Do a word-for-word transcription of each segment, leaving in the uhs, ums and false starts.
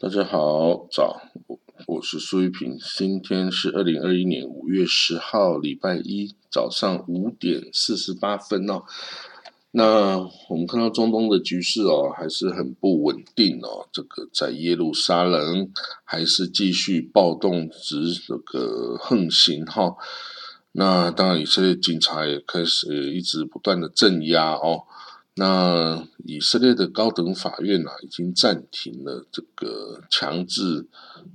大家好，早，我是苏一平。今天是二零二一年五月十号，礼拜一早上五点四十八分哦。那我们看到中东的局势哦，还是很不稳定哦。这个在耶路撒冷还是继续暴动值这个横行哈、哦。那当然，以色列警察也开始也一直不断的镇压哦。那以色列的高等法院啊，已经暂停了这个强制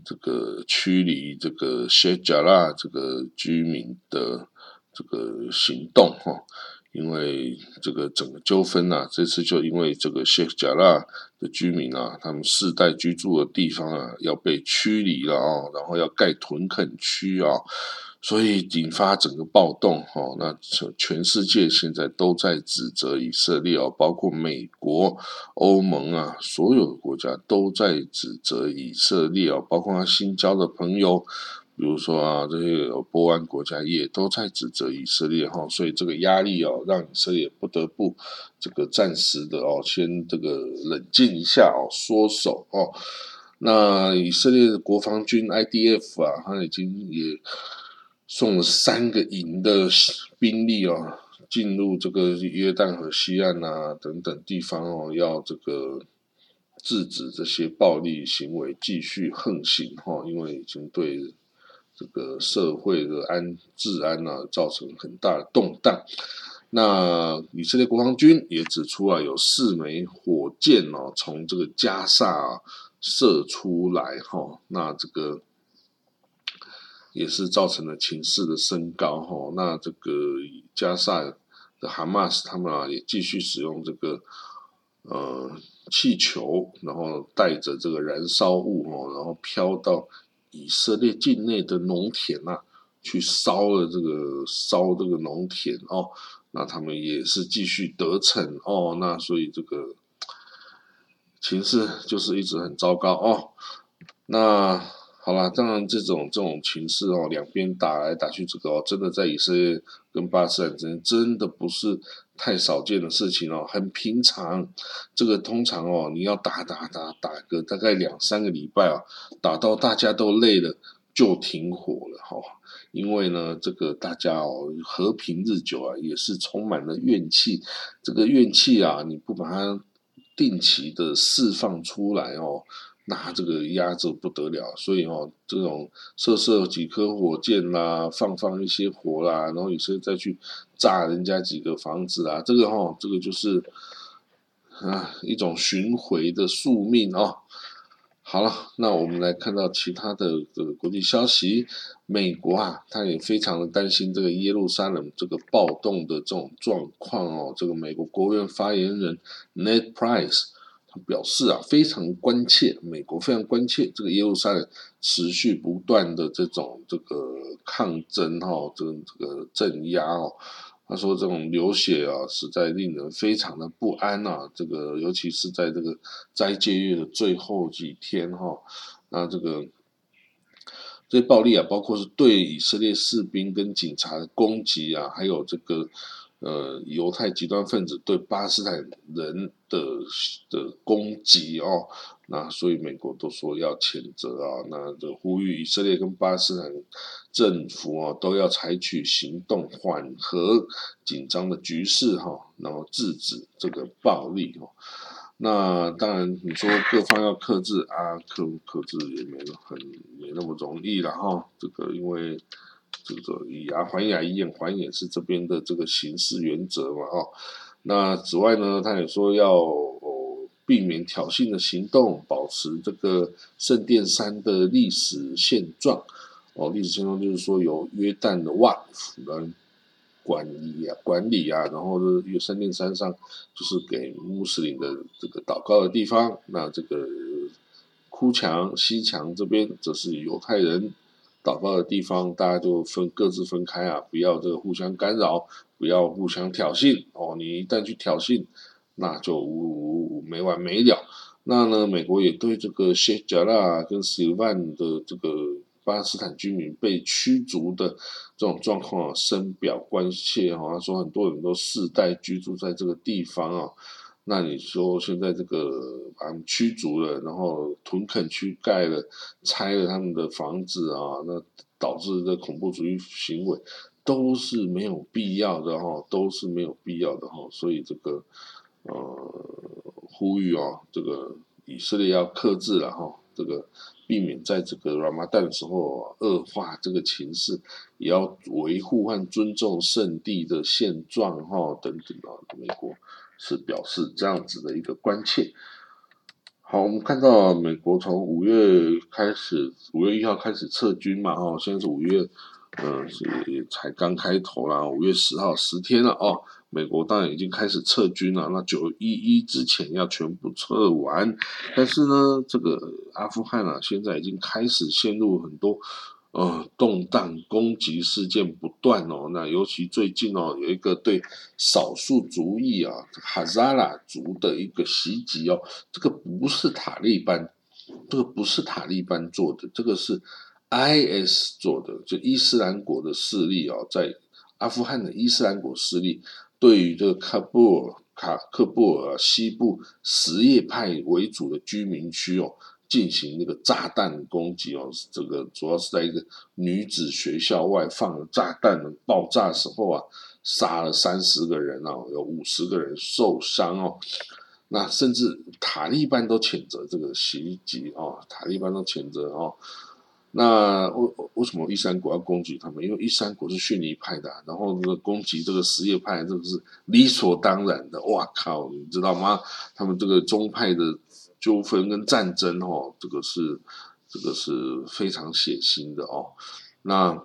这个驱离这个谢加拉这个居民的这个行动哈、哦，因为这个整个纠纷啊，这次就因为这个谢加拉的居民啊，他们世代居住的地方啊要被驱离了哦，然后要盖屯垦区啊、哦。所以引发整个暴动齁，那全世界现在都在指责以色列哦，包括美国、欧盟啊，所有的国家都在指责以色列哦，包括他新交的朋友，比如说啊这些波湾国家也都在指责以色列齁，所以这个压力哦，让以色列不得不这个暂时的哦，先这个冷静一下哦，缩手哦。那以色列的国防军 I D F 啊，他已经也送了三个营的兵力哦，进入这个约旦河西岸啊等等地方哦，要这个制止这些暴力行为继续横行哦，因为已经对这个社会的安治安啊造成很大的动荡。那以色列国防军也指出啊，有四枚火箭哦从这个加萨、啊、射出来哦，那这个也是造成了情势的升高齁，那这个加萨的哈马斯他们啊也继续使用这个呃气球，然后带着这个燃烧物齁，然后飘到以色列境内的农田啊，去烧了这个烧这个农田哦，那他们也是继续得逞哦，那所以这个情势就是一直很糟糕哦，那。好啦，当然这种这种情势哦，两边打来打去，这个哦，真的在以色列跟巴勒斯坦之间真的不是太少见的事情哦，很平常。这个通常哦，你要打打打打个大概两三个礼拜哦，打到大家都累了就停火了哈、哦。因为呢，这个大家哦，和平日久啊，也是充满了怨气。这个怨气啊，你不把它定期的释放出来哦。那这个压着不得了，所以哦，这种射射几颗火箭啦，放放一些火啦，然后有时再去炸人家几个房子啊，这个哦，这个就是啊一种巡回的宿命哦。好了，那我们来看到其他的这个国际消息，美国啊，他也非常的担心这个耶路撒冷这个暴动的这种状况哦。这个美国国务院发言人 Ned Price。表示啊，非常关切，美国非常关切这个耶路撒冷持续不断的这种这个抗争哈、哦，这个这个镇压哦。他说这种流血啊，实在令人非常的不安啊。这个尤其是在这个斋戒月的最后几天哈、哦，那这个这些暴力啊，包括是对以色列士兵跟警察的攻击啊，还有这个。呃，犹太极端分子对巴勒斯坦人的的攻击哦，那所以美国都说要谴责啊，那就呼吁以色列跟巴勒斯坦政府哦都要采取行动缓和紧张的局势哈、哦，然后制止这个暴力哦。那当然，你说各方要克制啊，克克制也没很没那么容易了哈、哦，这个因为。这个以牙还牙，以眼还眼是这边的这个行事原则嘛，哦，那此外呢，他也说要、哦、避免挑衅的行动，保持这个圣殿山的历史现状，哦，历史现状就是说由约旦的瓦夫来管理啊，管理啊，然后呢，圣殿山上就是给穆斯林的这个祷告的地方，那这个哭墙、西墙这边则是犹太人。祷告的地方，大家就分各自分开啊，不要这个互相干扰，不要互相挑衅哦。你一旦去挑衅，那就无无没完没了。那呢，美国也对这个谢加拉跟斯里万的这个巴勒斯坦居民被驱逐的这种状况、啊、深表关切哈、啊。他说很多人都世代居住在这个地方啊，那你说现在这个把他们驱逐了，然后屯垦区盖了，拆了他们的房子啊，那导致的恐怖主义行为都是没有必要的哈，都是没有必要的哈。所以这个呃呼吁哦，这个以色列要克制了哈，这个避免在这个 Ramadan 的时候恶化这个情势，也要维护和尊重圣地的现状哈等等啊，美国是表示这样子的一个关切。好，我们看到美国从五月开始，五月一号开始撤军嘛，哦，现在是五月，呃，也才刚开头啦，五月十号，十天了哦。美国当然已经开始撤军了，那九一一之前要全部撤完，但是呢，这个阿富汗啊，现在已经开始陷入很多。呃，动荡攻击事件不断哦，那尤其最近哦，有一个对少数族裔啊哈扎拉族的一个袭击哦，这个不是塔利班，这个不是塔利班做的，这个是 I S 做的，就伊斯兰国的势力哦，在阿富汗的伊斯兰国势力对于这个喀布尔、卡喀布尔西部什叶派为主的居民区哦。进行那个炸弹攻击哦，这个主要是在一个女子学校外放了炸弹，爆炸时候啊，杀了三十个人哦，有五十个人受伤哦。那甚至塔利班都谴责这个袭击哦，塔利班都谴责哦。那为什么伊斯兰国要攻击他们？因为伊斯兰国是逊尼派的、啊，然后这个攻击这个什叶派，这个是理所当然的。哇靠，你知道吗？他们这个宗派的。纠纷跟战争哦，这个是这个是非常血腥的哦。那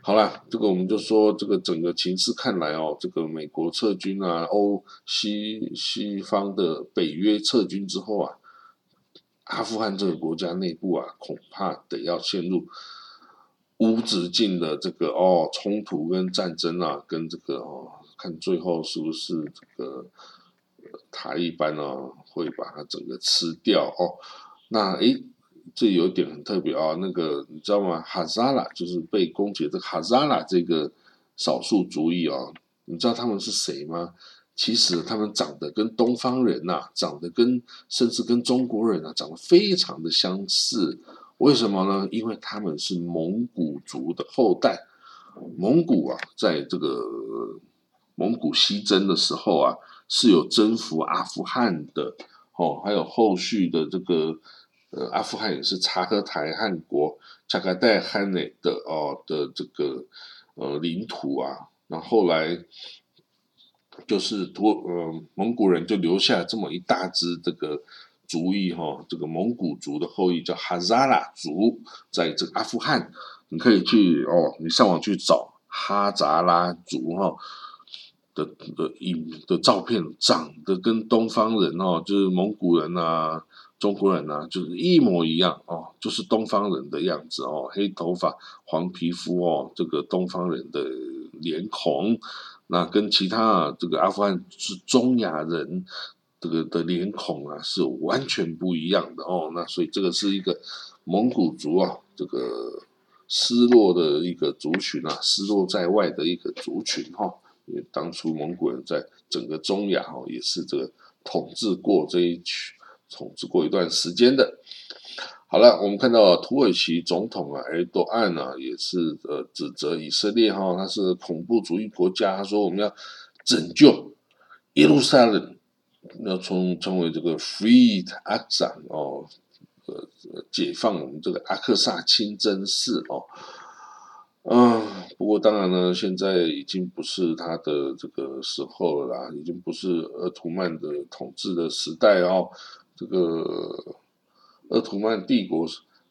好啦，这个我们就说这个整个情势看来哦，这个美国撤军啊，欧西西方的北约撤军之后啊，阿富汗这个国家内部啊，恐怕得要陷入无止境的这个哦冲突跟战争啊，跟这个哦看最后是不是这个。塔利班哦，会把它整个吃掉哦。那诶，这有点很特别哦。那个你知道吗？哈扎拉就是被攻击的哈扎拉这个少数族裔哦。你知道他们是谁吗？其实他们长得跟东方人呐、啊，长得跟甚至跟中国人啊，长得非常的相似。为什么呢？因为他们是蒙古族的后代。蒙古啊，在这个蒙古西征的时候啊。是有征服阿富汗的哦，还有后续的这个呃，阿富汗也是察合台汗国、恰克代汗内的哦的这个呃领土啊，然后后来就是土呃蒙古人就留下这么一大支这个族裔哈、哦，这个蒙古族的后裔叫哈扎拉族，在这个阿富汗，你可以去哦，你上网去找哈扎拉族哈、哦。的的影 的, 的照片长得跟东方人哦，就是蒙古人啊、中国人啊，就是一模一样哦，就是东方人的样子哦，黑头发、黄皮肤哦，这个东方人的脸孔，那跟其他、啊、这个阿富汗是中亚人这个的脸孔啊是完全不一样的哦，那所以这个是一个蒙古族啊，这个失落的一个族群啊，失落在外的一个族群哈、哦。因为当初蒙古人在整个中亚哦，也是这个统治过这一区，统治过一段时间的。好了，我们看到土耳其总统啊，埃多安啊，也是呃指责以色列哈、哦，他是恐怖主义国家，他说我们要拯救耶路撒冷，要从成为这个 Free Al-Aqsa 哦，呃解放我们这个阿克萨清真寺哦。嗯，不过当然呢，现在已经不是他的这个时候了啦，已经不是鄂图曼的统治的时代哦，这个鄂图曼帝国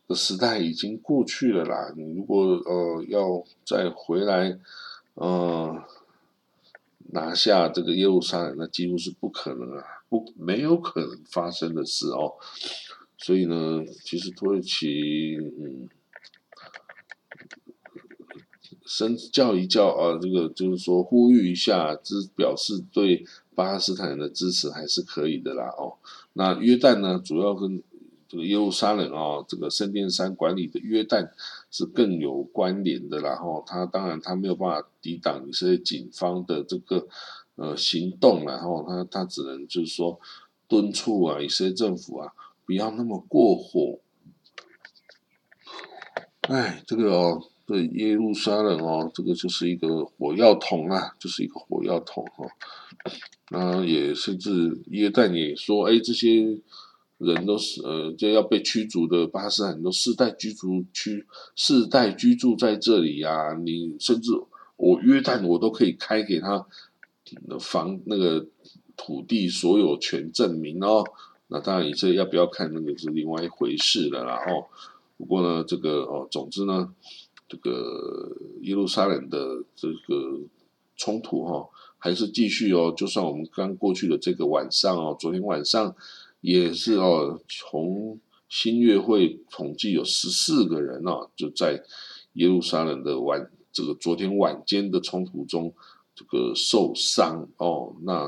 的时代已经过去了啦。你如果呃要再回来，嗯、呃，拿下这个耶路撒冷，那几乎是不可能啊，不没有可能发生的事哦。所以呢，其实土耳其，嗯。声叫一叫啊，这个就是说呼吁一下，表示对巴勒斯坦人的支持还是可以的啦哦。那约旦呢，主要跟这个耶路撒冷哦，这个圣殿山管理的约旦是更有关联的啦哦。他当然他没有办法抵挡以色列警方的这个呃行动了哈，他他只能就是说敦促啊以色列政府啊不要那么过火。哎，这个哦，对耶路撒冷哦，这个就是一个火药桶啊，就是一个火药桶哦。那也甚至约旦也说，哎，这些人都是呃，就要被驱逐的巴勒斯坦人都世代居住区世代居住在这里啊，你甚至我约旦我都可以开给他房那个土地所有权证明哦。那当然，你这要不要看那个是另外一回事了啦哦。不过呢，这个哦，总之呢，这个耶路撒冷的这个冲突哈、哦。还是继续哦，就算我们刚过去的这个晚上哦，昨天晚上也是哦，从新月会统计有十四个人哦，就在耶路撒冷的晚这个昨天晚间的冲突中这个受伤哦，那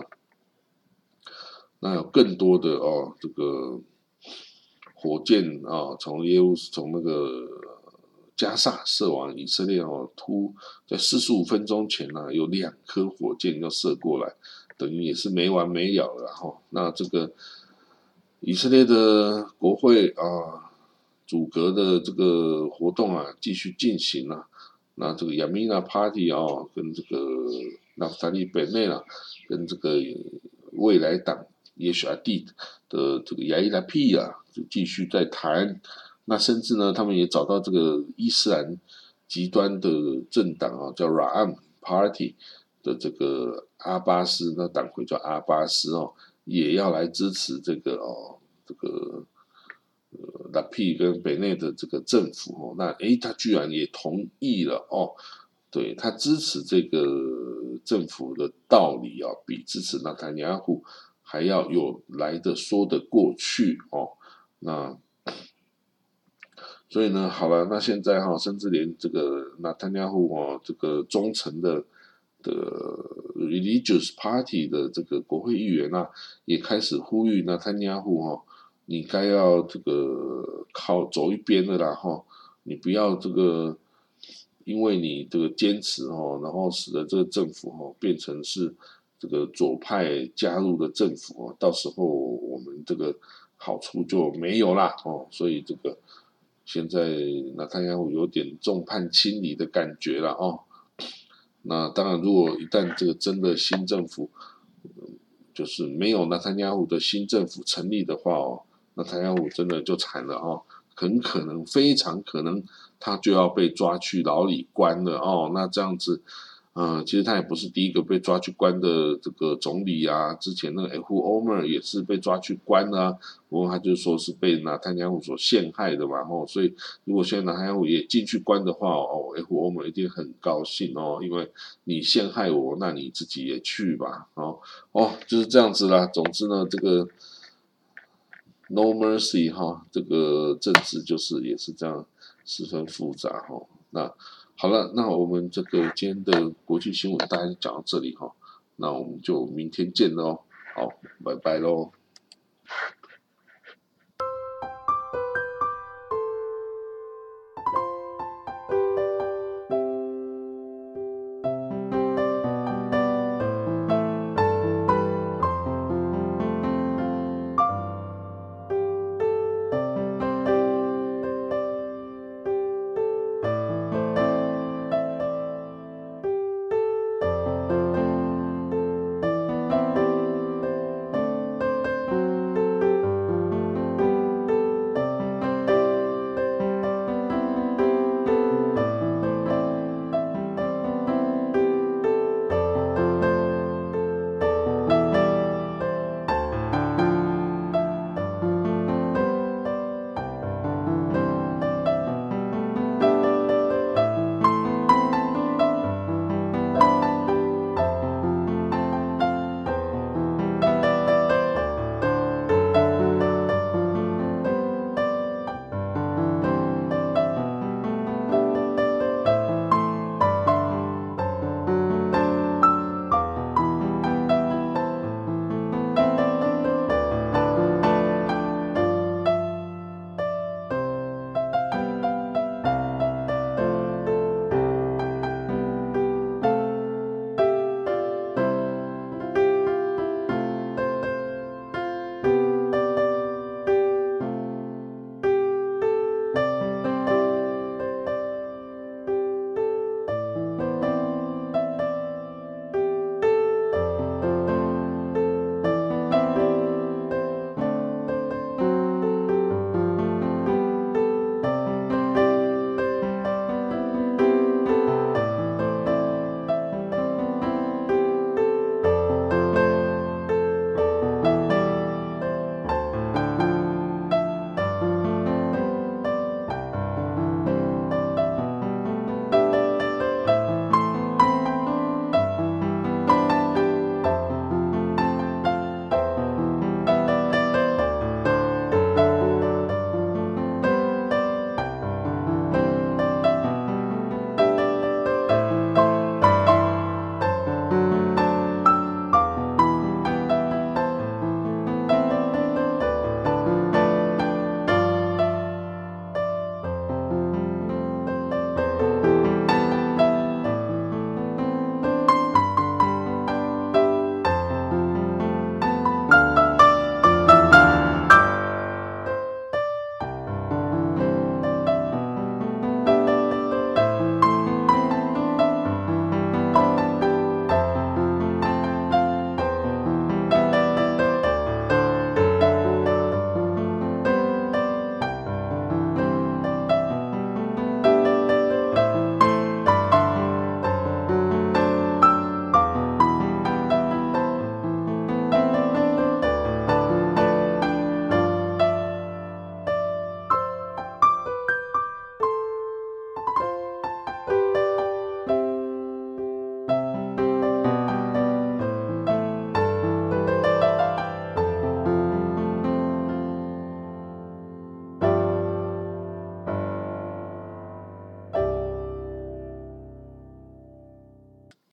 那有更多的哦，这个火箭哦，从耶路从那个。加萨射往以色列哦，突在四十五分钟前呢、啊，有两颗火箭要射过来，等于也是没完没了了哈、哦。那这个以色列的国会啊，组阁的这个活动啊，继续进行啊。那这个亚米纳 Party 哦，跟这个纳夫塔利本内啊，跟这个未来党耶许阿蒂的这个亚伊拉皮啊，就继续在谈。那甚至呢，他们也找到这个伊斯兰极端的政党啊，叫 Raam Party 的这个阿巴斯，那党魁叫阿巴斯哦，也要来支持这个哦，这个呃拉皮跟北内的这个政府哦。那诶，他居然也同意了哦，对他支持这个政府的道理啊、哦，比支持纳坦雅胡还要有来的说得过去哦。那。所以呢，好了，那现在哈、哦，甚至连这个纳坦雅胡哦，这个忠诚的的 religious party 的这个国会议员啊，也开始呼吁纳坦雅胡哦，你该要这个靠走一边的啦哈、哦，你不要这个，因为你这个坚持哦，然后使得这个政府哦变成是这个左派加入的政府哦，到时候我们这个好处就没有啦哦，所以这个。现在纳坦雅胡有点众叛亲离的感觉了哦。那当然，如果一旦这个真的新政府，就是没有纳坦雅胡的新政府成立的话哦，纳坦雅胡真的就惨了哦，很可能非常可能他就要被抓去牢里关了哦。那这样子，嗯、呃，其实他也不是第一个被抓去关的这个总理啊，之前那个 F. Omer 也是被抓去关啊，不过他就说是被纳坦雅胡所陷害的嘛，哦，所以如果现在纳坦雅胡也进去关的话，哦 ，F. Omer 一定很高兴哦，因为你陷害我，那你自己也去吧，哦哦，就是这样子啦。总之呢，这个 No Mercy 哈、哦，这个政治就是也是这样十分复杂哈、哦，那。好了，那我们这个今天的国际新闻大概讲到这里哈，那我们就明天见喽，好，拜拜喽。